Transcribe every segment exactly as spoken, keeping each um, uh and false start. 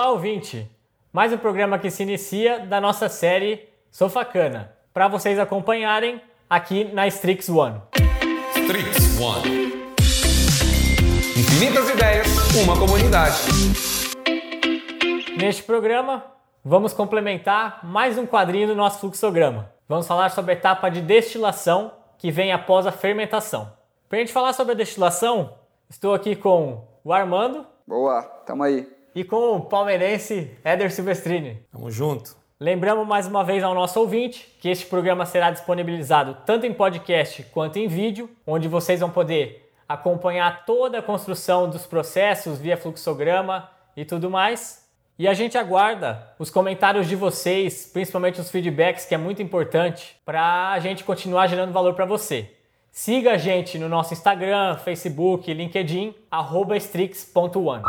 Olá, ouvinte! Mais um programa que se inicia da nossa série Sofacana, para vocês acompanharem aqui na Strix One. Strix One. Infinitas ideias, uma comunidade. Neste programa, vamos complementar mais um quadrinho do nosso fluxograma. Vamos falar sobre a etapa de destilação que vem após a fermentação. Para a gente falar sobre a destilação, estou aqui com o Armando. Boa, tamo aí. E com o palmeirense Éder Silvestrini. Tamo junto. Lembramos mais uma vez ao nosso ouvinte que este programa será disponibilizado tanto em podcast quanto em vídeo, onde vocês vão poder acompanhar toda a construção dos processos via fluxograma e tudo mais. E a gente aguarda os comentários de vocês, principalmente os feedbacks, que é muito importante para a gente continuar gerando valor para você. Siga a gente no nosso Instagram, Facebook, LinkedIn, arroba strix ponto one.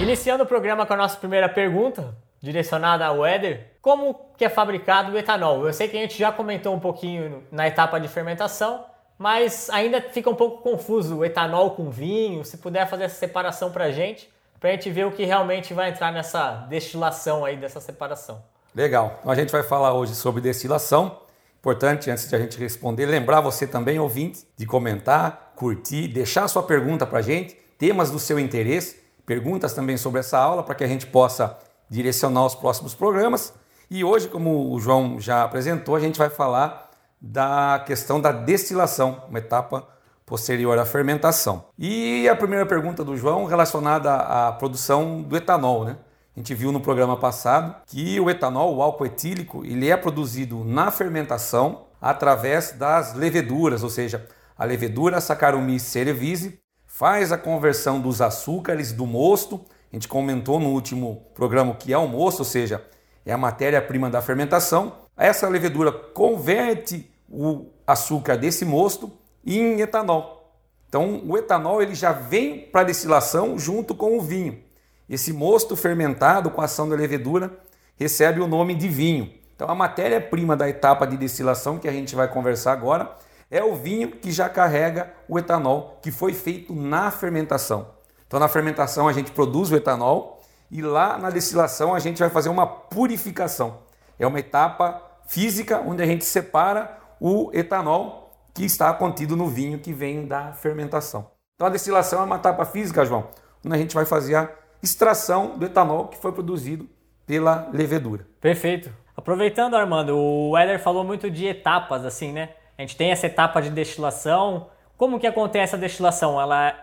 Iniciando o programa com a nossa primeira pergunta, direcionada ao Éder. Como que é fabricado o etanol? Eu sei que a gente já comentou um pouquinho na etapa de fermentação, mas ainda fica um pouco confuso o etanol com vinho. Se puder fazer essa separação pra gente, pra gente ver o que realmente vai entrar nessa destilação aí, dessa separação. Legal. Então a gente vai falar hoje sobre destilação. Importante, antes de a gente responder, lembrar você também, ouvinte, de comentar, curtir, deixar sua pergunta pra gente, temas do seu interesse, perguntas também sobre essa aula para que a gente possa direcionar os próximos programas. E hoje, como o João já apresentou, a gente vai falar da questão da destilação, uma etapa posterior à fermentação. E a primeira pergunta do João relacionada à produção do etanol, né? A gente viu no programa passado que o etanol, o álcool etílico, ele é produzido na fermentação através das leveduras, ou seja, a levedura Saccharomyces cerevisiae faz a conversão dos açúcares do mosto. A gente comentou no último programa o que é o mosto, ou seja, é a matéria-prima da fermentação. Essa levedura converte o açúcar desse mosto em etanol. Então, o etanol ele já vem para a destilação junto com o vinho. Esse mosto fermentado com a ação da levedura recebe o nome de vinho. Então, a matéria-prima da etapa de destilação que a gente vai conversar agora é o vinho que já carrega o etanol, que foi feito na fermentação. Então, na fermentação a gente produz o etanol e lá na destilação a gente vai fazer uma purificação. É uma etapa física onde a gente separa o etanol que está contido no vinho que vem da fermentação. Então, a destilação é uma etapa física, João, onde a gente vai fazer a extração do etanol que foi produzido pela levedura. Perfeito. Aproveitando, Armando, o Éder falou muito de etapas, assim, né? A gente tem essa etapa de destilação. Como que acontece a destilação? Ela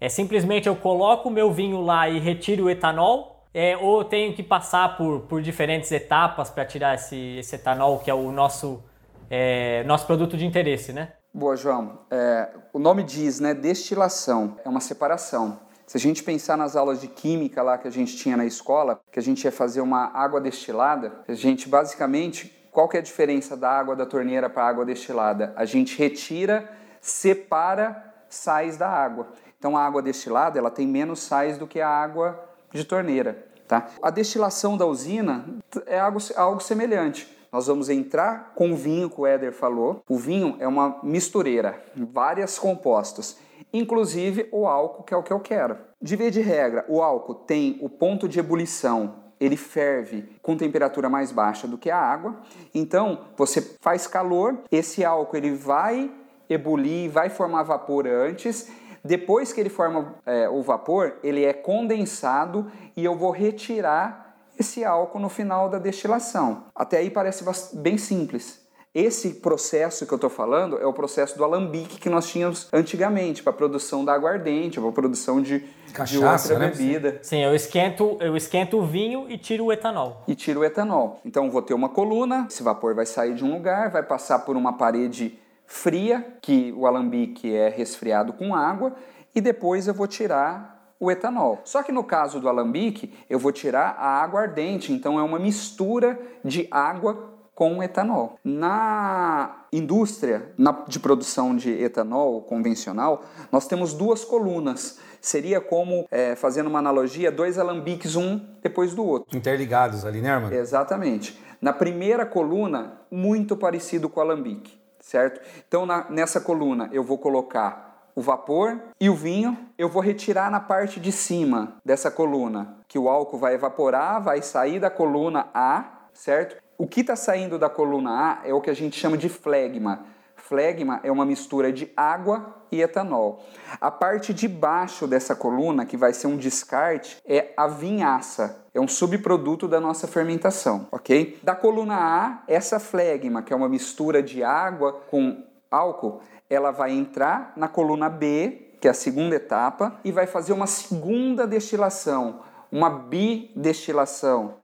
é simplesmente eu coloco o meu vinho lá e retiro o etanol? É, ou eu tenho que passar por, por diferentes etapas para tirar esse, esse etanol, que é o nosso, é, nosso produto de interesse, né? Boa, João. É, o nome diz, né? Destilação. É uma separação. Se a gente pensar nas aulas de química lá que a gente tinha na escola, que a gente ia fazer uma água destilada, a gente basicamente... Qual que é a diferença da água da torneira para a água destilada? A gente retira, separa sais da água. Então, a água destilada ela tem menos sais do que a água de torneira. Tá? A destilação da usina é algo, algo semelhante. Nós vamos entrar com o vinho que o Éder falou. O vinho é uma mistureira, vários compostos, inclusive o álcool, que é o que eu quero. De via de regra, o álcool tem o ponto de ebulição. Ele ferve com temperatura mais baixa do que a água. Então, você faz calor, esse álcool ele vai ebulir, vai formar vapor antes. Depois que ele forma é, o vapor, ele é condensado e eu vou retirar esse álcool no final da destilação. Até aí parece bem simples. Esse processo que eu estou falando é o processo do alambique que nós tínhamos antigamente para a produção da aguardente, para a produção de, Cachaça, de outra né? bebida. Sim, eu esquento, eu esquento o vinho e tiro o etanol. E tiro o etanol. Então vou ter uma coluna, esse vapor vai sair de um lugar, vai passar por uma parede fria, que o alambique é resfriado com água, e depois eu vou tirar o etanol. Só que no caso do alambique, eu vou tirar a aguardente, então é uma mistura de água com etanol. Na indústria na, de produção de etanol convencional, nós temos duas colunas. Seria como, é, fazendo uma analogia, dois alambiques, um depois do outro. Interligados ali, né, Armando? Exatamente. Na primeira coluna, muito parecido com o alambique, certo? Então, na, nessa coluna, eu vou colocar o vapor e o vinho, eu vou retirar na parte de cima dessa coluna, que o álcool vai evaporar, vai sair da coluna A, certo? O que está saindo da coluna A é o que a gente chama de flegma. Flegma é uma mistura de água e etanol. A parte de baixo dessa coluna, que vai ser um descarte, é a vinhaça. É um subproduto da nossa fermentação, ok? Da coluna A, essa flegma, que é uma mistura de água com álcool, ela vai entrar na coluna B, que é a segunda etapa, e vai fazer uma segunda destilação, uma bidestilação.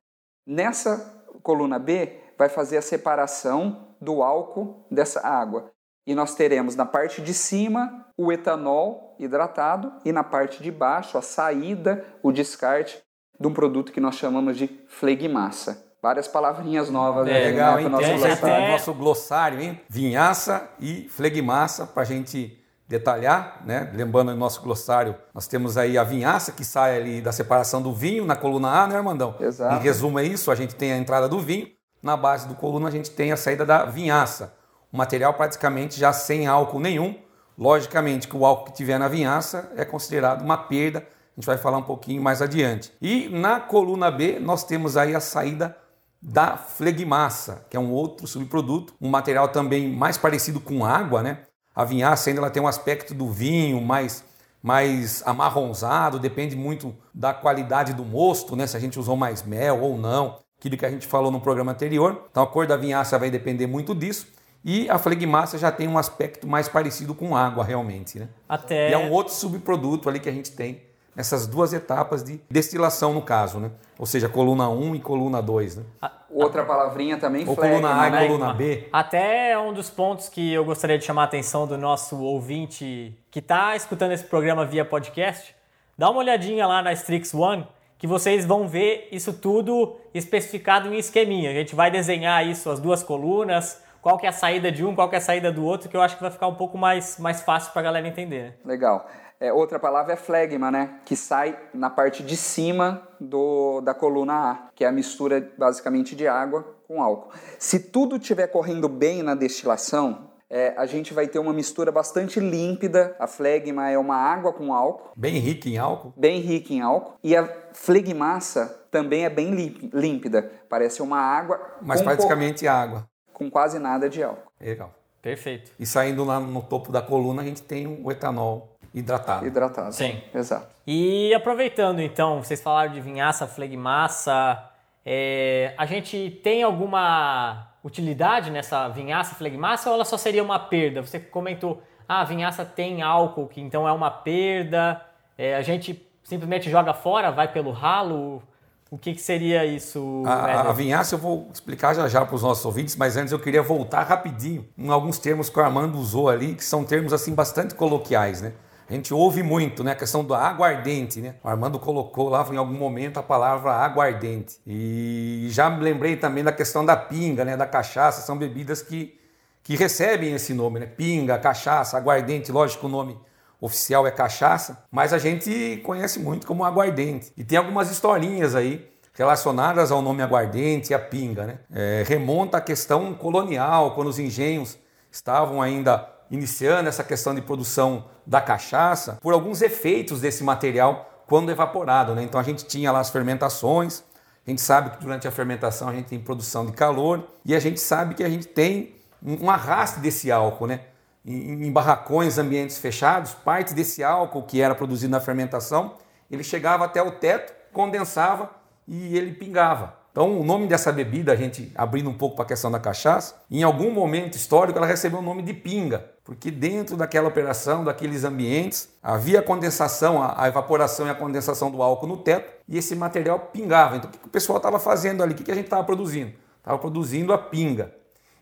Nessa coluna B, vai fazer a separação do álcool dessa água. E nós teremos na parte de cima o etanol hidratado e na parte de baixo a saída, o descarte de um produto que nós chamamos de flegmaça. Várias palavrinhas novas. É, né? Legal, né? Para o nosso glossário. É. Nosso glossário, hein? Vinhaça e flegmaça para a gente detalhar, né? Lembrando no nosso glossário, nós temos aí a vinhaça que sai ali da separação do vinho na coluna A, né, Armandão? Exato. Em resumo é isso, a gente tem a entrada do vinho, na base do coluna a gente tem a saída da vinhaça. O material praticamente já sem álcool nenhum. Logicamente que o álcool que tiver na vinhaça é considerado uma perda. A gente vai falar um pouquinho mais adiante. E na coluna B nós temos aí a saída da flegmaça, que é um outro subproduto. Um material também mais parecido com água, né? A vinhaça ainda ela tem um aspecto do vinho mais, mais amarronzado. Depende muito da qualidade do mosto, né? Se a gente usou mais mel ou não. Aquilo que a gente falou no programa anterior. Então a cor da vinhaça vai depender muito disso. E a flegmaça já tem um aspecto mais parecido com água, realmente, né? Até... E é um outro subproduto ali que a gente tem nessas duas etapas de destilação, no caso, né? Ou seja, coluna um e coluna dois, né? A... Outra palavrinha também, ou flegma. Coluna A e né? coluna B. Até um dos pontos que eu gostaria de chamar a atenção do nosso ouvinte que está escutando esse programa via podcast, dá uma olhadinha lá na Strix One, que vocês vão ver isso tudo especificado em esqueminha. A gente vai desenhar isso, as duas colunas... Qual que é a saída de um, qual que é a saída do outro, que eu acho que vai ficar um pouco mais, mais fácil para a galera entender. Legal. É, outra palavra é flegma, né? Que sai na parte de cima do, da coluna A, que é a mistura basicamente de água com álcool. Se tudo estiver correndo bem na destilação, é, a gente vai ter uma mistura bastante límpida. A flegma é uma água com álcool. Bem rica em álcool. Bem rica em álcool. E a flegmaça também é bem límpida. Parece uma água... Mas praticamente cor... água. Com quase nada de álcool. Legal. Perfeito. E saindo lá no topo da coluna, a gente tem o etanol hidratado. Hidratado. Sim. Exato. E aproveitando então, vocês falaram de vinhaça, flegmaça, é, a gente tem alguma utilidade nessa vinhaça, flegmaça ou ela só seria uma perda? Você comentou, ah, a vinhaça tem álcool, que então é uma perda, é, a gente simplesmente joga fora, vai pelo ralo... O que, que seria isso? A, a vinhaça eu vou explicar já já para os nossos ouvintes, mas antes eu queria voltar rapidinho em alguns termos que o Armando usou ali, que são termos assim bastante coloquiais, né? A gente ouve muito, né? A questão do aguardente, né? O Armando colocou lá em algum momento a palavra aguardente. E já me lembrei também da questão da pinga, né? Da cachaça, são bebidas que, que recebem esse nome, né? Pinga, cachaça, aguardente, lógico o nome oficial é cachaça, mas a gente conhece muito como aguardente. E tem algumas historinhas aí relacionadas ao nome aguardente e à pinga, né? É, remonta à questão colonial, quando os engenhos estavam ainda iniciando essa questão de produção da cachaça, por alguns efeitos desse material quando evaporado, né? Então a gente tinha lá as fermentações, a gente sabe que durante a fermentação a gente tem produção de calor e a gente sabe que a gente tem um arraste desse álcool, né? Em barracões, ambientes fechados, parte desse álcool que era produzido na fermentação, ele chegava até o teto, condensava e ele pingava. Então o nome dessa bebida, a gente abrindo um pouco para a questão da cachaça, em algum momento histórico ela recebeu o nome de pinga, porque dentro daquela operação, daqueles ambientes, havia a condensação, a evaporação e a condensação do álcool no teto e esse material pingava. Então o que o pessoal estava fazendo ali? O que a gente estava produzindo? Estava produzindo a pinga.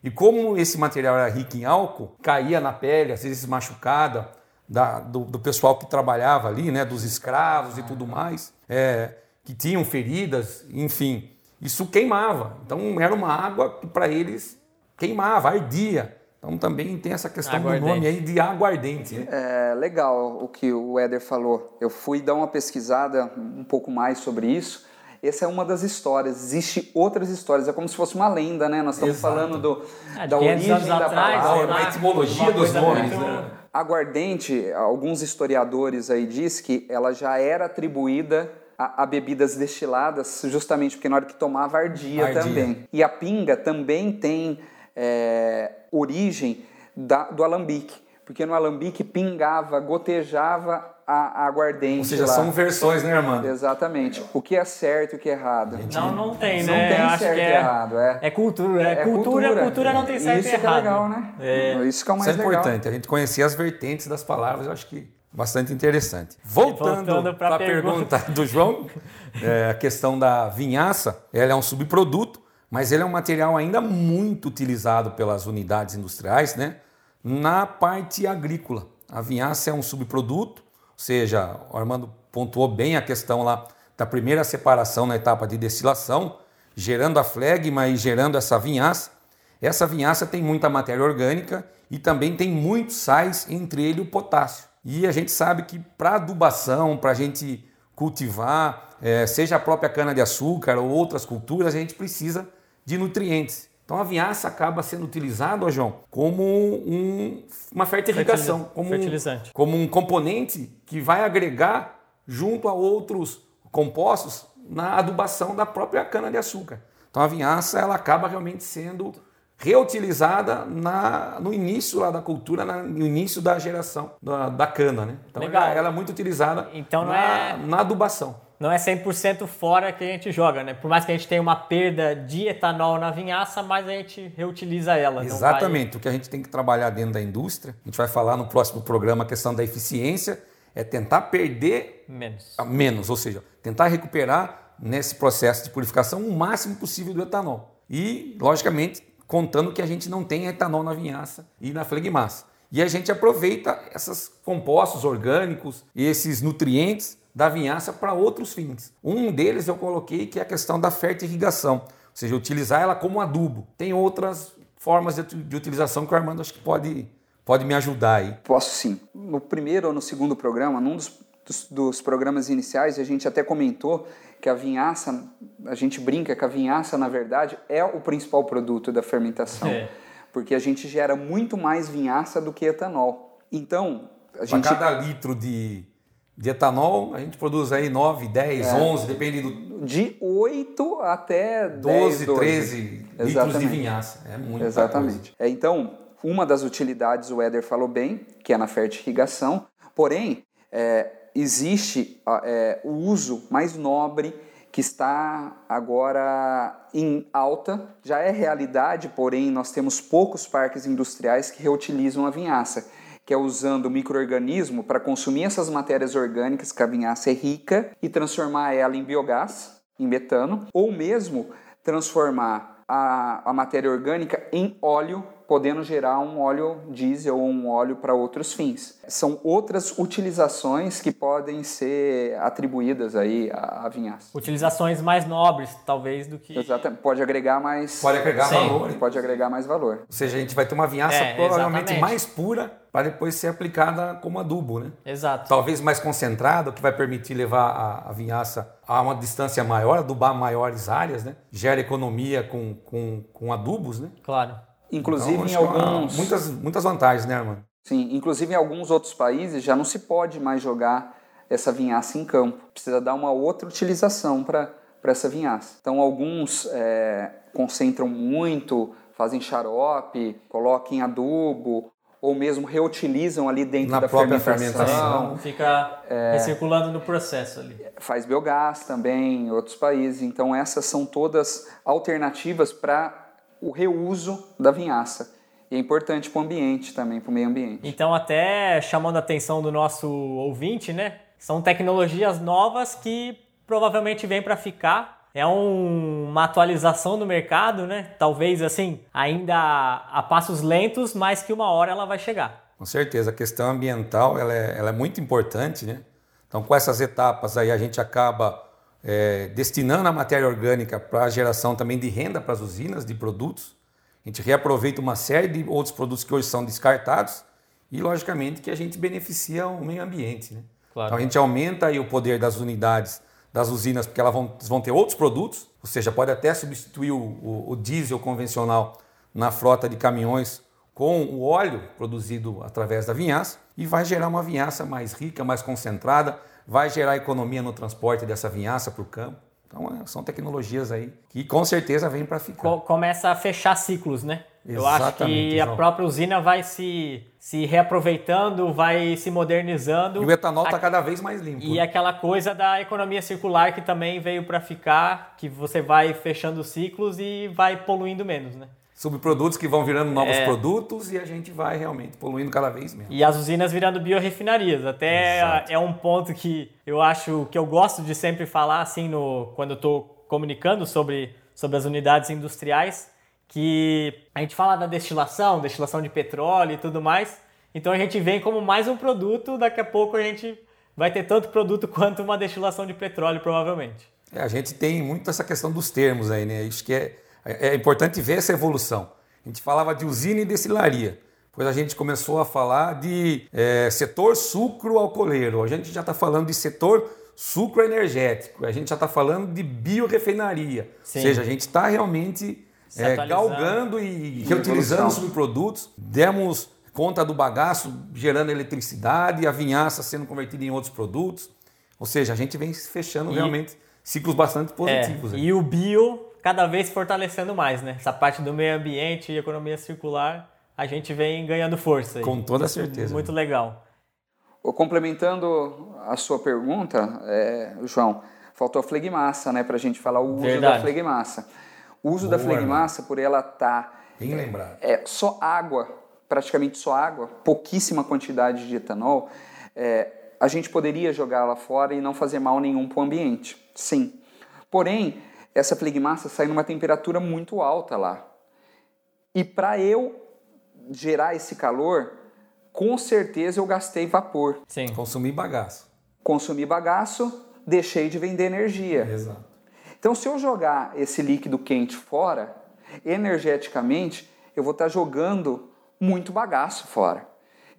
E como esse material era rico em álcool, caía na pele, às vezes machucada, da, do, do pessoal que trabalhava ali, né, dos escravos e tudo mais, é, que tinham feridas, enfim, isso queimava. Então era uma água que para eles queimava, ardia. Então também tem essa questão do nome aí de aguardente. Né? É legal o que o Éder falou. Eu fui dar uma pesquisada um pouco mais sobre isso. Essa é uma das histórias, existem outras histórias, é como se fosse uma lenda, né? Nós estamos Exato. falando do, da origem da palavra, da etimologia dos nomes, né? Aguardente, alguns historiadores aí diz que ela já era atribuída a, a bebidas destiladas, justamente porque na hora que tomava ardia, ardia. também. E a pinga também tem é, origem da, do alambique, porque no alambique pingava, gotejava a, a aguardente. Ou seja, lá. São versões, né, Armando? Exatamente. O que é certo e o que é errado. Não, não tem, não né? Não tem eu certo acho que é, e errado. É, é cultura. É, é cultura, cultura, cultura é. Não tem certo e errado. Isso que é legal, né? É. Isso que é o mais legal. Isso é importante. A gente conhecer as vertentes das palavras, eu acho que é bastante interessante. Voltando, voltando para a pergunta. pergunta do João, é, a questão da vinhaça, ela é um subproduto, mas ele é um material ainda muito utilizado pelas unidades industriais, né? Na parte agrícola. A vinhaça é um subproduto. Ou seja, o Armando pontuou bem a questão lá da primeira separação na etapa de destilação, gerando a flegma e gerando essa vinhaça. Essa vinhaça tem muita matéria orgânica e também tem muitos sais, entre ele o potássio. E a gente sabe que para adubação, para a gente cultivar, é, seja a própria cana-de-açúcar ou outras culturas, a gente precisa de nutrientes. Então a vinhaça acaba sendo utilizada, ó, João, como um, uma fertilização, como um, como um componente que vai agregar junto a outros compostos na adubação da própria cana-de-açúcar. Então a vinhaça ela acaba realmente sendo reutilizada na, no início lá da cultura, na, no início da geração da, da cana, né? Então ela, ela é muito utilizada então, na, é... na adubação. Não é cem por cento fora que a gente joga, né? Por mais que a gente tenha uma perda de etanol na vinhaça, mas a gente reutiliza ela. Exatamente. Vai... O que a gente tem que trabalhar dentro da indústria, a gente vai falar no próximo programa a questão da eficiência, é tentar perder... Menos. Menos, ou seja, tentar recuperar nesse processo de purificação o máximo possível do etanol. E, logicamente, contando que a gente não tem etanol na vinhaça e na flegmaça. E a gente aproveita esses compostos orgânicos e esses nutrientes da vinhaça para outros fins. Um deles eu coloquei que é a questão da fertirrigação, ou seja, utilizar ela como adubo. Tem outras formas de, de utilização que o Armando acho que pode, pode me ajudar aí. Posso sim. No primeiro ou no segundo programa, num dos, dos, dos programas iniciais, a gente até comentou que a vinhaça, a gente brinca que a vinhaça, na verdade, é o principal produto da fermentação, é. porque a gente gera muito mais vinhaça do que etanol. Então, a gente... Para cada litro de... De etanol, a gente produz aí nove, dez, onze, depende do... De oito até doze, doze treze litros Exatamente. De vinhaça. É muito. Exatamente. É, então, uma das utilidades, o Éder falou bem, que é na fertirrigação, porém, é, existe é, o uso mais nobre que está agora em alta. Já é realidade, porém, nós temos poucos parques industriais que reutilizam a vinhaça, que é usando o micro-organismo para consumir essas matérias orgânicas que a vinhaça é rica e transformar ela em biogás, em metano, ou mesmo transformar a, a matéria orgânica em óleo, podendo gerar um óleo diesel ou um óleo para outros fins. São outras utilizações que podem ser atribuídas aí à, à vinhaça. Utilizações mais nobres, talvez, do que... Exatamente. Pode agregar mais... Pode agregar Sim. valor. Pode agregar mais valor. Ou seja, a gente vai ter uma vinhaça é, provavelmente exatamente. mais pura, para depois ser aplicada como adubo, né? Exato. Talvez mais concentrado, que vai permitir levar a, a vinhaça a uma distância maior, adubar maiores áreas, né? Gera economia com, com, com adubos, né? Claro. Inclusive então, em alguns... Muitas, muitas vantagens, né, Armando? Sim, inclusive em alguns outros países já não se pode mais jogar essa vinhaça em campo. Precisa dar uma outra utilização para essa vinhaça. Então alguns é, concentram muito, fazem xarope, colocam em adubo... ou mesmo reutilizam ali dentro na da própria fermentação. fermentação. Fica é, recirculando no processo ali. Faz biogás também em outros países. Então essas são todas alternativas para o reuso da vinhaça. E é importante para o ambiente também, para o meio ambiente. Então até chamando a atenção do nosso ouvinte, né? São tecnologias novas que provavelmente vêm para ficar. É um, uma atualização do mercado, né? Talvez assim, ainda a passos lentos, mas que uma hora ela vai chegar. Com certeza, a questão ambiental ela é, ela é muito importante, né? Então, com essas etapas aí a gente acaba é, destinando a matéria orgânica para a geração também de renda para as usinas de produtos. A gente reaproveita uma série de outros produtos que hoje são descartados e, logicamente, que a gente beneficia o meio ambiente, né? Claro. Então, a gente aumenta aí o poder das unidades das usinas, porque elas vão, vão ter outros produtos, ou seja, pode até substituir o, o, o diesel convencional na frota de caminhões com o óleo produzido através da vinhaça e vai gerar uma vinhaça mais rica, mais concentrada, vai gerar economia no transporte dessa vinhaça para o campo. Então são tecnologias aí que com certeza vêm para ficar. Começa a fechar ciclos, né? Exatamente, eu acho que João. A própria usina vai se, se reaproveitando, vai se modernizando. E o etanol está cada vez mais limpo. E né? Aquela coisa da economia circular que também veio para ficar, que você vai fechando ciclos e vai poluindo menos, né? Subprodutos que vão virando novos é. produtos e a gente vai realmente poluindo cada vez menos. E as usinas virando biorrefinarias. Até Exato. É um ponto que eu acho que eu gosto de sempre falar assim no, quando eu estou comunicando sobre, sobre as unidades industriais, que a gente fala da destilação, destilação de petróleo e tudo mais, então a gente vem como mais um produto, daqui a pouco a gente vai ter tanto produto quanto uma destilação de petróleo, provavelmente. É, a gente tem muito essa questão dos termos aí, né? Isso que é, é importante ver essa evolução. A gente falava de usina e destilaria, depois a gente começou a falar de é, setor sucro-alcooleiro, a gente já está falando de setor sucro-energético, a gente já está falando de biorefinaria, ou seja, a gente está realmente... É, galgando e reutilizando subprodutos, demos conta do bagaço gerando eletricidade, a vinhaça sendo convertida em outros produtos, ou seja, a gente vem fechando e, realmente ciclos bastante positivos. É, e o bio cada vez fortalecendo mais, né? Essa parte do meio ambiente e economia circular, a gente vem ganhando força. Com toda certeza. Muito né? legal. Complementando a sua pergunta, é, João, faltou a flegmassa, né, para a gente falar o uso Verdade. da flegmassa. O uso Boa, da flegmassa, por ela estar tá, é, só água, praticamente só água, pouquíssima quantidade de etanol, é, a gente poderia jogá-la fora e não fazer mal nenhum para o ambiente, sim. Porém, essa flegmassa sai numa temperatura muito alta lá. E para eu gerar esse calor, com certeza eu gastei vapor. Sim. Consumi bagaço. Consumi bagaço, deixei de vender energia. Exato. Então, se eu jogar esse líquido quente fora, energeticamente, eu vou estar jogando muito bagaço fora.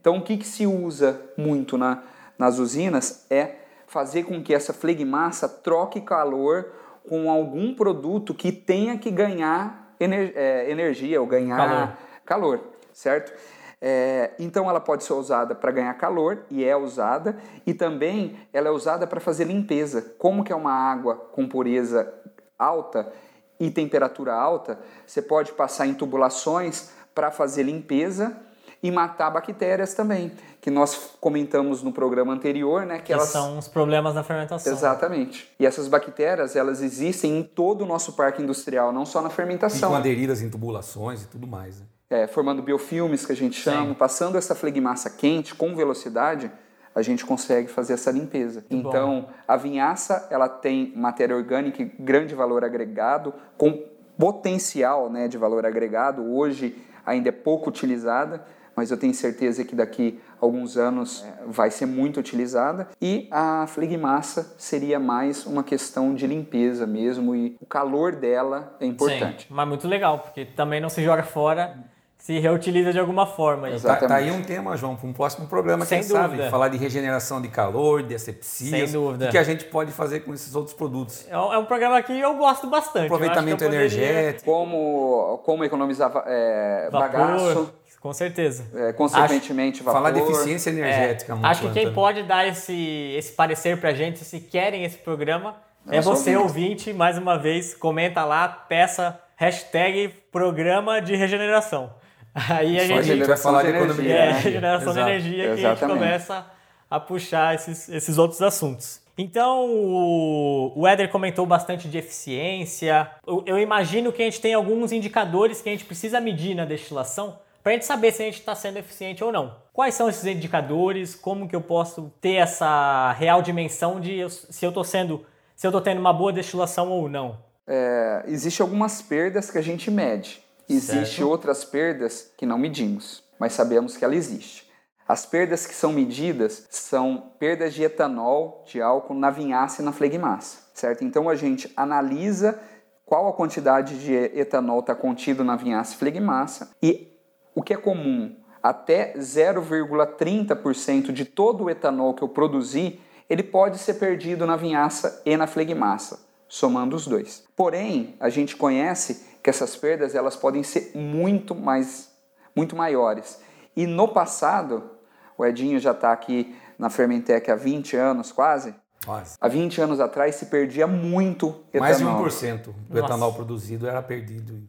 Então, o que, que se usa muito na, nas usinas é fazer com que essa flegmassa troque calor com algum produto que tenha que ganhar ener, é, energia ou ganhar calor, calor certo? É, então, ela pode ser usada para ganhar calor, e é usada, e também ela é usada para fazer limpeza. Como que é uma água com pureza alta e temperatura alta, você pode passar em tubulações para fazer limpeza e matar bactérias também, que nós comentamos no programa anterior, né? Que, que elas... são os problemas da fermentação. Exatamente. E essas bactérias, elas existem em todo o nosso parque industrial, não só na fermentação. Ficam aderidas em tubulações e tudo mais, né? É, formando biofilmes, que a gente chama, Sim. passando essa flegmassa quente com velocidade, a gente consegue fazer essa limpeza. Que então, bom. A vinhaça, ela tem matéria orgânica e grande valor agregado, com potencial, né, de valor agregado. Hoje ainda é pouco utilizada, mas eu tenho certeza que daqui a alguns anos é, vai ser muito utilizada. E a flegmassa seria mais uma questão de limpeza mesmo, e o calor dela é importante. Sim, mas muito legal, porque também não se joga fora... Se reutiliza de alguma forma. Exatamente. Tá, tá aí um tema, João, para um próximo programa, Sem quem dúvida. sabe? Falar de regeneração de calor, de asepsia. Sem dúvida. O que a gente pode fazer com esses outros produtos. É um, é um programa que eu gosto bastante. Aproveitamento eu eu poderia... energético. Como, como economizar é, vapor, bagaço. Com certeza. É, consequentemente, acho, vapor. Falar de eficiência energética. É, muito acho que quem também. pode dar esse, esse parecer para a gente, se querem esse programa, eu é você, ouvinte. ouvinte. Mais uma vez, comenta lá, peça, hashtag programa de regeneração. Aí a gente, a gente vai falar de, de economia. É, né? Geração Exato. de energia que Exatamente. a gente começa a puxar esses, esses outros assuntos. Então, o Éder comentou bastante de eficiência. Eu, eu imagino que a gente tem alguns indicadores que a gente precisa medir na destilação para a gente saber se a gente está sendo eficiente ou não. Quais são esses indicadores? Como que eu posso ter essa real dimensão de eu, se eu estou sendo, se eu estou tendo uma boa destilação ou não? É, Existem algumas perdas que a gente mede. Existem outras perdas que não medimos, mas sabemos que ela existe. As perdas que são medidas são perdas de etanol, de álcool, na vinhaça e na flegmassa, certo? Então a gente analisa qual a quantidade de etanol está contido na vinhaça e flegmassa, e o que é comum, até zero vírgula trinta por cento de todo o etanol que eu produzi, ele pode ser perdido na vinhaça e na flegmassa, somando os dois. Porém, a gente conhece que essas perdas elas podem ser muito mais, muito maiores. E no passado, o Edinho já está aqui na Fermentec há vinte anos quase. Nossa. Há vinte anos atrás se perdia muito etanol. Mais de um por cento do Nossa. etanol produzido era perdido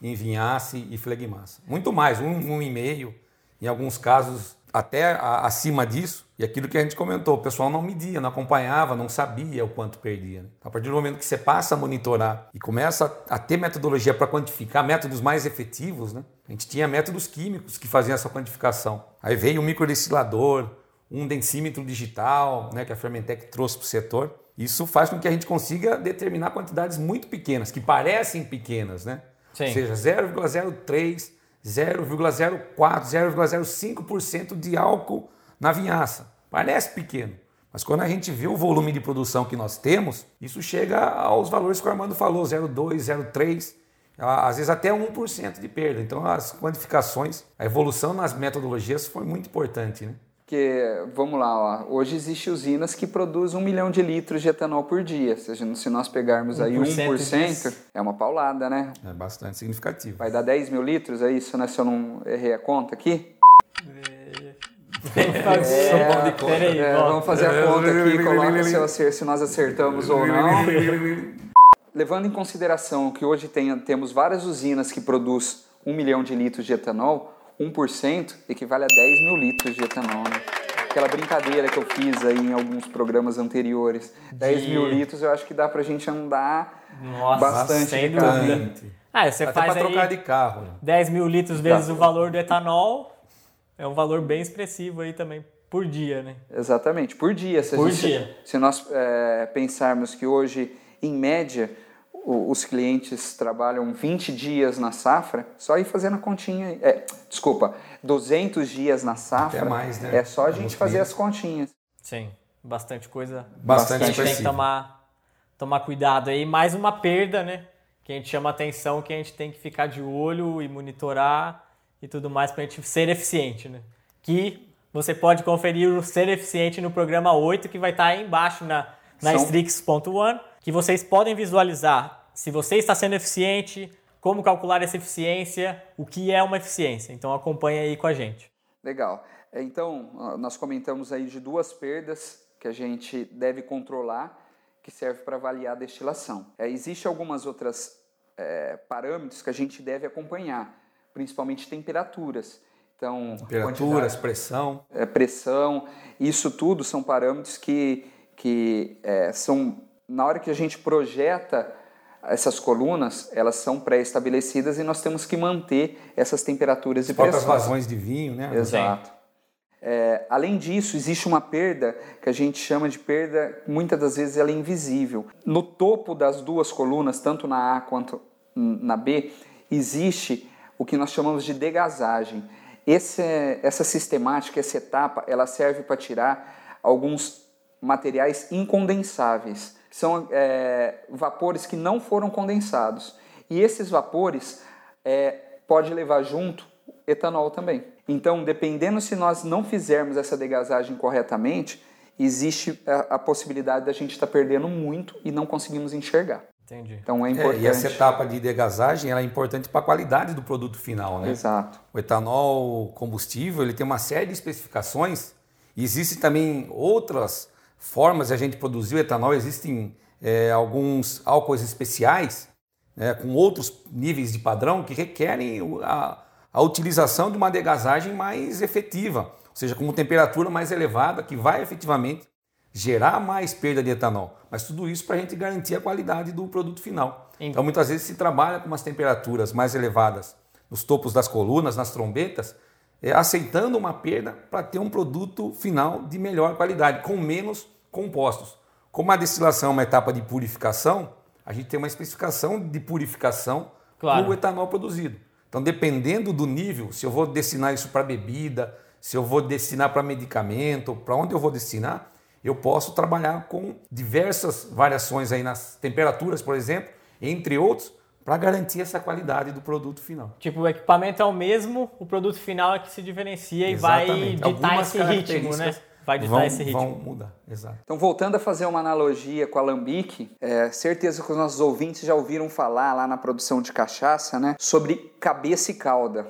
em vinhace e flegmassa. Muito mais, um vírgula cinco por cento, um em alguns casos até acima disso. E aquilo que a gente comentou, o pessoal não media, não acompanhava, não sabia o quanto perdia. A partir do momento que você passa a monitorar e começa a ter metodologia para quantificar, métodos mais efetivos, né? A gente tinha métodos químicos que faziam essa quantificação. Aí veio o microdestilador, um densímetro digital, né, que a Fermentec trouxe para o setor. Isso faz com que a gente consiga determinar quantidades muito pequenas, que parecem pequenas, né? Sim. Ou seja, zero vírgula zero três, zero vírgula zero quatro, zero vírgula zero cinco por cento de álcool na vinhaça. Parece pequeno, mas quando a gente vê o volume de produção que nós temos, isso chega aos valores que o Armando falou, zero vírgula dois, zero vírgula três, às vezes até um por cento de perda. Então as quantificações, a evolução nas metodologias foi muito importante, né? Porque, vamos lá, ó, hoje existem usinas que produzem um milhão de litros de etanol por dia. Ou seja, se nós pegarmos aí um por cento, é uma paulada, né? É bastante significativo. Vai dar dez mil litros, é isso, né? Se eu não errei a conta aqui. É, é, é, peraí, é, vamos fazer a conta aqui, coloca seu acerto, se nós acertamos ou não. Levando em consideração que hoje tem, temos várias usinas que produzem um milhão de litros de etanol, um por cento equivale a dez mil litros de etanol, né? Aquela brincadeira que eu fiz aí em alguns programas anteriores. dez mil litros eu acho que dá pra gente andar Nossa, bastante. Sem dúvida. Ah, você Até faz pra trocar de carro. dez mil litros vezes dá. O valor do etanol é um valor bem expressivo aí também, por dia, né? Exatamente, por dia. Se, por gente, dia. se nós é, pensarmos que hoje, em média, os clientes trabalham vinte dias na safra, só ir fazendo a continha. É, desculpa, duzentos dias na safra. Até mais, né? É só a gente fazer as continhas. Sim, bastante coisa. Bastante, bastante. A gente tem que tomar, tomar cuidado aí. Mais uma perda, né? Que a gente chama atenção, que a gente tem que ficar de olho e monitorar e tudo mais pra gente ser eficiente, né? Que você pode conferir o Ser Eficiente no programa oito, que vai estar aí embaixo na, na Strix One. Que vocês podem visualizar se você está sendo eficiente, como calcular essa eficiência, o que é uma eficiência. Então acompanha aí com a gente. Legal. Então, nós comentamos aí de duas perdas que a gente deve controlar, que serve para avaliar a destilação. É, Existem algumas outras é, parâmetros que a gente deve acompanhar, principalmente temperaturas. Então, temperaturas, pressão. É, pressão. Isso tudo são parâmetros que, que é, são... Na hora que a gente projeta essas colunas, elas são pré-estabelecidas e nós temos que manter essas temperaturas e pressões. Poucas vazões de vinho, né? Exato. É, além disso, existe uma perda que a gente chama de perda, muitas das vezes ela é invisível. No topo das duas colunas, tanto na A quanto na B, existe o que nós chamamos de degasagem. Esse, essa sistemática, essa etapa, ela serve para tirar alguns materiais incondensáveis. São é, vapores que não foram condensados. E esses vapores é, pode levar junto etanol também. Então, dependendo se nós não fizermos essa degasagem corretamente, existe a, a possibilidade da gente estar tá perdendo muito e não conseguimos enxergar. Entendi. Então, é importante. É, e essa etapa de degasagem ela é importante para a qualidade do produto final, né? Exato. O etanol combustível ele tem uma série de especificações. Existem também outras formas de a gente produzir o etanol, existem é, alguns álcoois especiais, né, com outros níveis de padrão que requerem a, a utilização de uma degasagem mais efetiva, ou seja, com uma temperatura mais elevada que vai efetivamente gerar mais perda de etanol. Mas tudo isso para a gente garantir a qualidade do produto final. Entendi. Então muitas vezes se trabalha com umas temperaturas mais elevadas nos topos das colunas, nas trombetas, é, aceitando uma perda para ter um produto final de melhor qualidade, com menos compostos. Como a destilação é uma etapa de purificação, a gente tem uma especificação de purificação claro. do etanol produzido. Então, dependendo do nível, se eu vou destinar isso para bebida, se eu vou destinar para medicamento, para onde eu vou destinar, eu posso trabalhar com diversas variações aí nas temperaturas, por exemplo, entre outros, para garantir essa qualidade do produto final. Tipo, o equipamento é o mesmo, o produto final é que se diferencia e Exatamente. vai ditar Algumas esse ritmo, né? Vai ditar vão, esse ritmo. Vão mudar, exato. Então, voltando a fazer uma analogia com a alambique, é, certeza que os nossos ouvintes já ouviram falar lá na produção de cachaça, né? Sobre cabeça e cauda.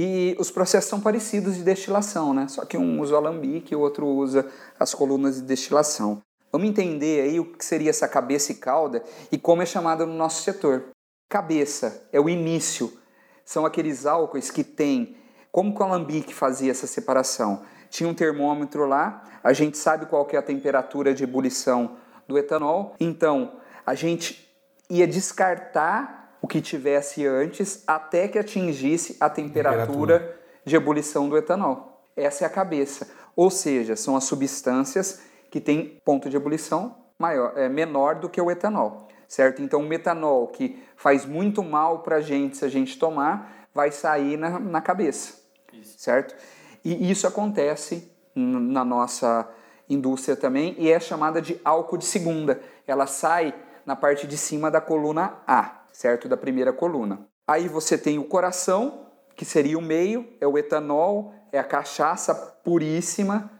E os processos são parecidos de destilação, né? Só que um usa o alambique e o outro usa as colunas de destilação. Vamos entender aí o que seria essa cabeça e cauda e como é chamada no nosso setor. Cabeça é o início. São aqueles álcoois que tem... Como que o alambique fazia essa separação? Tinha um termômetro lá, a gente sabe qual que é a temperatura de ebulição do etanol. Então, a gente ia descartar o que tivesse antes até que atingisse a temperatura, temperatura. de ebulição do etanol. Essa é a cabeça. Ou seja, são as substâncias que têm ponto de ebulição maior, é, menor do que o etanol. Certo? Então, o metanol, que faz muito mal para a gente se a gente tomar, vai sair na, na cabeça. Isso. Certo? E isso acontece na nossa indústria também e é chamada de álcool de segunda. Ela sai na parte de cima da coluna A, certo? Da primeira coluna. Aí você tem o coração, que seria o meio, é o etanol, é a cachaça puríssima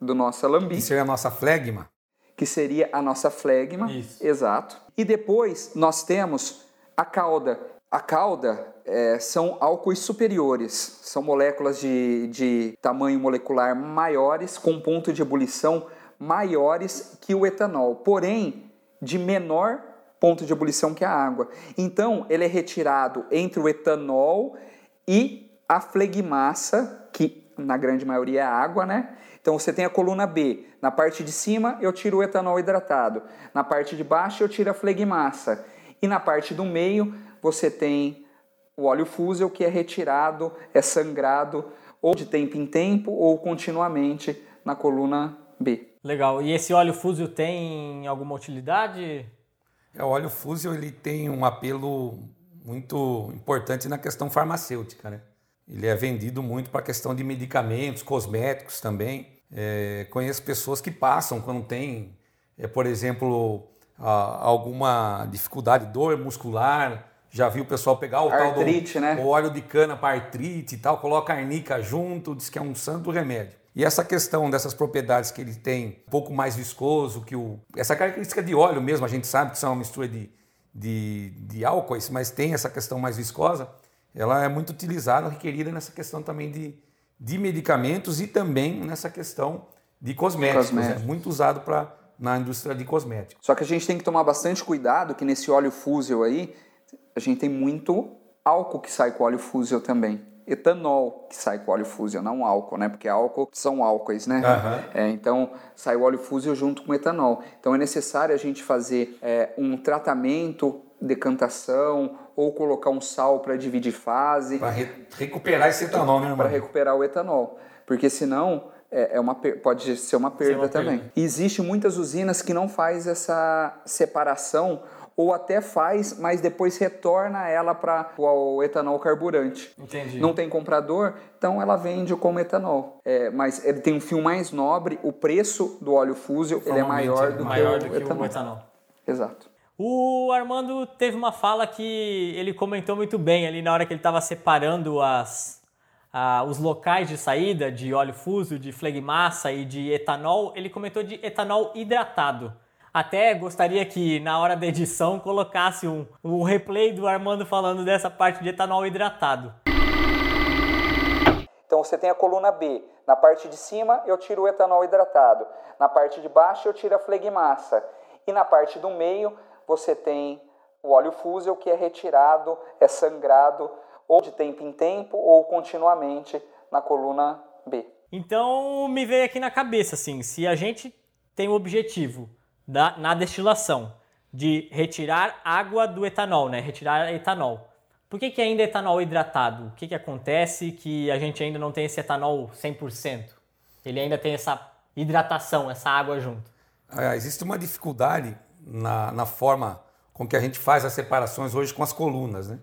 do nosso alambique. Que seria a nossa flegma. Que seria a nossa flegma, isso. Exato. E depois nós temos a cauda. A cauda é, são álcoois superiores, são moléculas de, de tamanho molecular maiores, com ponto de ebulição maiores que o etanol, porém de menor ponto de ebulição que a água. Então, ele é retirado entre o etanol e a flegmassa, que na grande maioria é água, né? Então você tem a coluna B, na parte de cima eu tiro o etanol hidratado, na parte de baixo eu tiro a flegmassa e na parte do meio você tem o óleo fusel que é retirado, é sangrado ou de tempo em tempo ou continuamente na coluna B. Legal, e esse óleo fusel tem alguma utilidade? É, o óleo fusel ele tem um apelo muito importante na questão farmacêutica, né? Ele é vendido muito para a questão de medicamentos, cosméticos também. É, conheço pessoas que passam quando tem, é, por exemplo, a, alguma dificuldade, dor muscular. Já vi o pessoal pegar o artrite, tal do, né? O óleo de cana para artrite e tal, coloca arnica junto, diz que é um santo remédio. E essa questão dessas propriedades que ele tem, um pouco mais viscoso, que o, essa característica de óleo mesmo, a gente sabe que são uma mistura de, de, de álcoois, mas tem essa questão mais viscosa. Ela é muito utilizada, requerida nessa questão também de, de medicamentos e também nessa questão de cosméticos. cosméticos. É muito usado pra, na indústria de cosméticos. Só que a gente tem que tomar bastante cuidado que nesse óleo fusel aí, a gente tem muito álcool que sai com óleo fusel também. Etanol que sai com óleo fusel, não álcool, né? Porque álcool são álcoois, né? Uhum. É, então, sai o óleo fusel junto com o etanol. Então, é necessário a gente fazer é, um tratamento, decantação, ou colocar um sal para dividir fase. Para re- recuperar esse etanol, né, para recuperar o etanol. Porque senão é, é uma per- pode ser uma perda uma também. Perda. E existe muitas usinas que não faz essa separação, ou até faz, mas depois retorna ela para o etanol carburante. Entendi. Não tem comprador, então ela vende como etanol. É, mas ele tem um fio mais nobre, o preço do óleo fusel ele é maior do, maior que, o do que, etanol. que o etanol. Exato. O Armando teve uma fala que ele comentou muito bem ali na hora que ele estava separando as, a, os locais de saída de óleo fusel, de flegmassa e de etanol. Ele comentou de etanol hidratado. Até gostaria que na hora da edição colocasse um, um replay do Armando falando dessa parte de etanol hidratado. Então você tem a coluna B. Na parte de cima eu tiro o etanol hidratado. Na parte de baixo eu tiro a flegmassa. E na parte do meio... você tem o óleo fusel que é retirado, é sangrado, ou de tempo em tempo, ou continuamente na coluna B. Então, me veio aqui na cabeça, assim, se a gente tem o objetivo da, na destilação de retirar água do etanol, né? Retirar etanol. Por que que ainda é etanol hidratado? O que que acontece que a gente ainda não tem esse etanol cem por cento? Ele ainda tem essa hidratação, essa água junto. Ah, existe uma dificuldade... Na, na forma com que a gente faz as separações hoje com as colunas, né?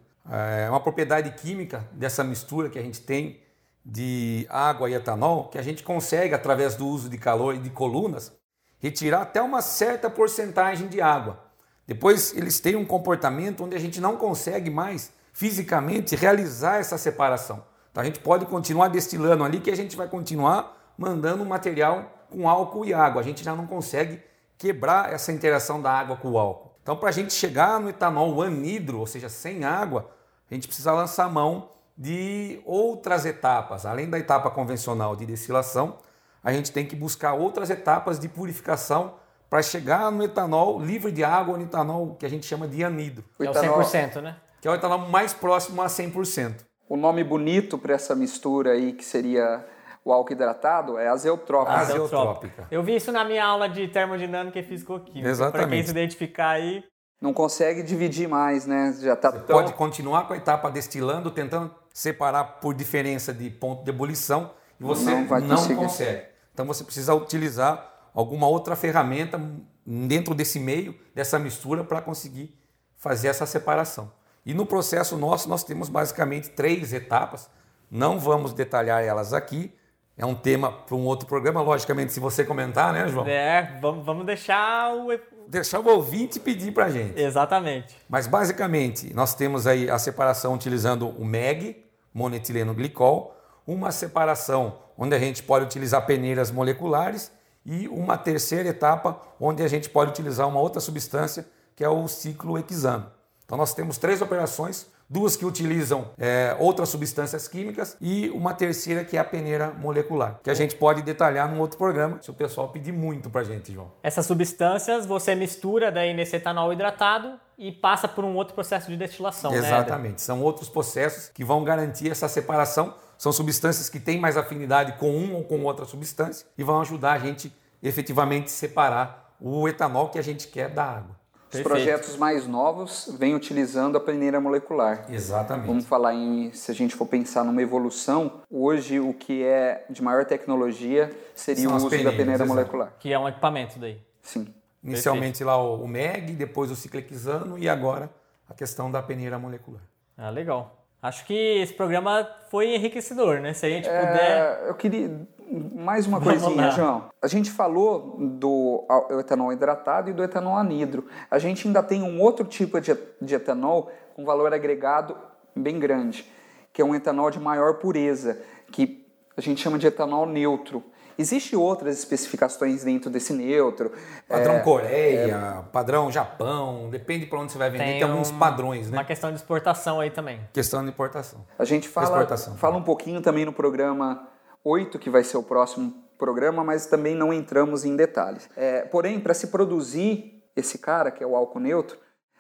É uma propriedade química dessa mistura que a gente tem de água e etanol que a gente consegue, através do uso de calor e de colunas, retirar até uma certa porcentagem de água. Depois eles têm um comportamento onde a gente não consegue mais fisicamente realizar essa separação. Então, a gente pode continuar destilando ali que a gente vai continuar mandando um material com álcool e água. A gente já não consegue quebrar essa interação da água com o álcool. Então, para a gente chegar no etanol anidro, ou seja, sem água, a gente precisa lançar a mão de outras etapas. Além da etapa convencional de destilação, a gente tem que buscar outras etapas de purificação para chegar no etanol livre de água, no etanol que a gente chama de anidro. É o cem por cento, né? Que é o etanol mais próximo a cem por cento. O nome bonito para essa mistura aí, que seria o álcool hidratado, é azeotrópica. Azeotrópica. Eu vi isso na minha aula de termodinâmica e fisicoquímica. Exatamente. Para quem se identificar aí... Não consegue dividir mais, né? Já tá... Você tão... pode continuar com a etapa destilando, tentando separar por diferença de ponto de ebulição, e você não, não consegue. Então você precisa utilizar alguma outra ferramenta dentro desse meio, dessa mistura, para conseguir fazer essa separação. E no processo nosso, nós temos basicamente três etapas. Não vamos detalhar elas aqui. É um tema para um outro programa, logicamente, se você comentar, né, João? É, vamos deixar o... Deixar o ouvinte pedir para a gente. Exatamente. Mas, basicamente, nós temos aí a separação utilizando o M E G, monoetileno-glicol, uma separação onde a gente pode utilizar peneiras moleculares e uma terceira etapa onde a gente pode utilizar uma outra substância, que é o ciclohexano. Então, nós temos três operações, duas que utilizam é, outras substâncias químicas e uma terceira que é a peneira molecular, que a gente pode detalhar num outro programa, se o pessoal pedir muito pra gente, João. Essas substâncias você mistura daí nesse etanol hidratado e passa por um outro processo de destilação, Exatamente. né? Exatamente. São outros processos que vão garantir essa separação. São substâncias que têm mais afinidade com uma ou com outra substância e vão ajudar a gente efetivamente separar o etanol que a gente quer da água. Os projetos mais novos vêm utilizando a peneira molecular. Exatamente. Vamos falar em, se a gente for pensar numa evolução, hoje o que é de maior tecnologia seria o uso da peneira molecular. Que é um equipamento daí. Sim. Inicialmente lá o M E G, depois o ciclohexano e agora a questão da peneira molecular. Ah, legal. Acho que esse programa foi enriquecedor, né? Se a gente puder... É, eu queria... Mais uma Vamos coisinha, lá. João. A gente falou do etanol hidratado e do etanol anidro. A gente ainda tem um outro tipo de etanol com valor agregado bem grande, que é um etanol de maior pureza, que a gente chama de etanol neutro. Existem outras especificações dentro desse neutro. Padrão é, Coreia, é... padrão Japão, depende para onde você vai vender, tem, tem alguns um, padrões, né? Uma questão de exportação aí também. Questão de importação. A gente fala, fala um pouquinho também no programa oito, que vai ser o próximo programa, mas também não entramos em detalhes. É, porém, para se produzir esse cara, que é o álcool neutro,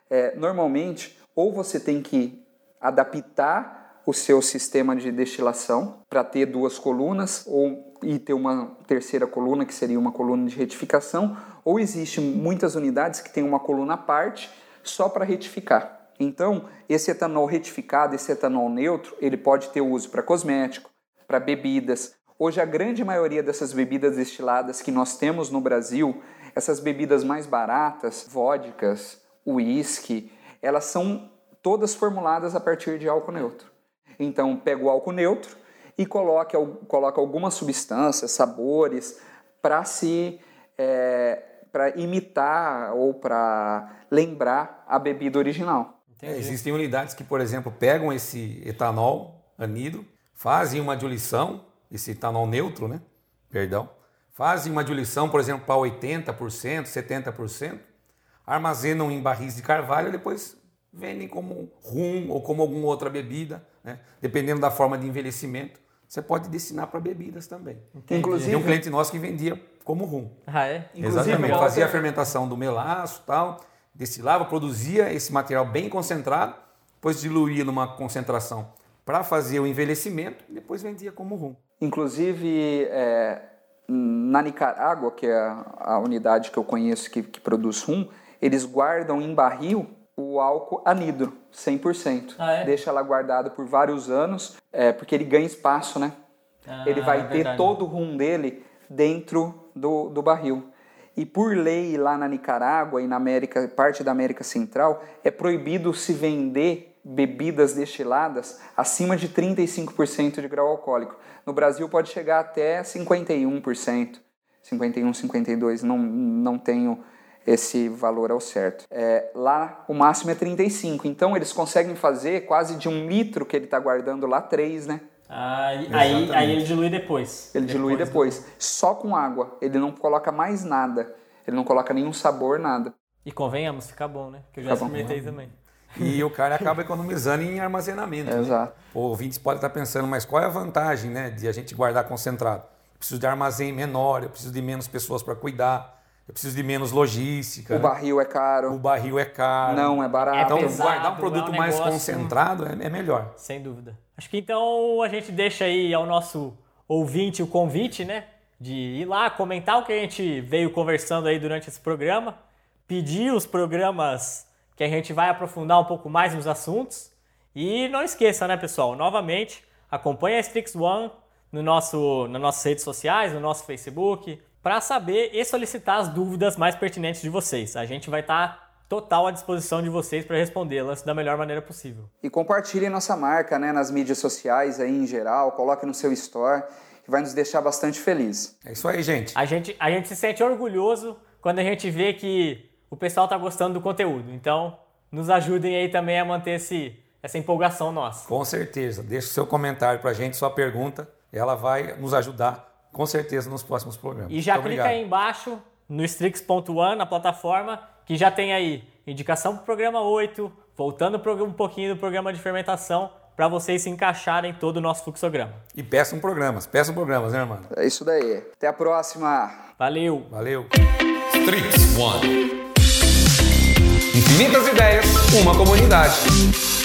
é, normalmente ou você tem que adaptar o seu sistema de destilação para ter duas colunas ou, e ter uma terceira coluna, que seria uma coluna de retificação, ou existem muitas unidades que têm uma coluna à parte só para retificar. Então, esse etanol retificado, esse etanol neutro, ele pode ter uso para cosmético, para bebidas. Hoje, a grande maioria dessas bebidas destiladas que nós temos no Brasil, essas bebidas mais baratas, vodkas, uísque, elas são todas formuladas a partir de álcool neutro. Então, pega o álcool neutro e coloca, coloca algumas substâncias, sabores, para se, é, para imitar ou para lembrar a bebida original. É, existem unidades que, por exemplo, pegam esse etanol anidro, fazem uma diluição, esse etanol neutro, né? Perdão. Fazem uma diluição, por exemplo, para oitenta por cento, setenta por cento, armazenam em barris de carvalho e depois vendem como rum ou como alguma outra bebida, né? Dependendo da forma de envelhecimento, você pode destinar para bebidas também. Entendi. Inclusive, tem um cliente nosso que vendia como rum. Ah, é? Inclusive, exatamente. Fazia a fermentação do melaço e tal, destilava, produzia esse material bem concentrado, depois diluía numa concentração para fazer o envelhecimento e depois vendia como rum. Inclusive, é, na Nicarágua, que é a unidade que eu conheço que, que produz rum, eles guardam em barril o álcool anidro, cem por cento. Ah, é? Deixa lá guardado por vários anos, é, porque ele ganha espaço, né? Ah, ele vai é ter todo o rum dele dentro do, do barril. E por lei lá na Nicarágua e na América, parte da América Central, é proibido se vender bebidas destiladas acima de trinta e cinco por cento de grau alcoólico. No Brasil pode chegar até cinquenta e um por cento, cinquenta e um, cinquenta e dois por cento, não, não tenho esse valor ao certo. É, lá o máximo é trinta e cinco por cento, então eles conseguem fazer quase de um litro que ele está guardando lá, três, né? Ah, aí, aí ele dilui depois. Ele depois dilui depois, do... só com água, ele não coloca mais nada, ele não coloca nenhum sabor, nada. E convenhamos, fica bom, né? Que eu já experimentei também. E o cara acaba economizando em armazenamento. É, né? Exato. O ouvinte pode estar pensando, mas qual é a vantagem, né, de a gente guardar concentrado? Eu preciso de armazém menor, eu preciso de menos pessoas para cuidar, eu preciso de menos logística. O barril é caro. O barril é caro. Não, é barato. É então, pesado, guardar um produto é um mais concentrado é, é melhor. Sem dúvida. Acho que então a gente deixa aí ao nosso ouvinte o convite, né? De ir lá comentar o que a gente veio conversando aí durante esse programa, pedir os programas que a gente vai aprofundar um pouco mais nos assuntos. E não esqueça, né, pessoal? Novamente, acompanhe a Strix One no nosso, nas nossas redes sociais, no nosso Facebook, para saber e solicitar as dúvidas mais pertinentes de vocês. A gente vai estar total à disposição de vocês para respondê-las da melhor maneira possível. E compartilhe nossa marca, né, nas mídias sociais aí em geral, coloque no seu store, que vai nos deixar bastante felizes. É isso aí, gente. A gente, a gente se sente orgulhoso quando a gente vê que o pessoal está gostando do conteúdo. Então, nos ajudem aí também a manter esse, essa empolgação nossa. Com certeza. Deixe o seu comentário para a gente, sua pergunta. Ela vai nos ajudar, com certeza, nos próximos programas. E já Muito clica obrigado. Aí embaixo, no Strix ponto one, na plataforma, que já tem aí indicação para o programa oito, voltando um pouquinho do programa de fermentação, para vocês se encaixarem todo o nosso fluxograma. E peçam programas, peçam programas, né, Armando? É isso daí. Até a próxima. Valeu. Valeu. Strix One. Infinitas ideias, uma comunidade.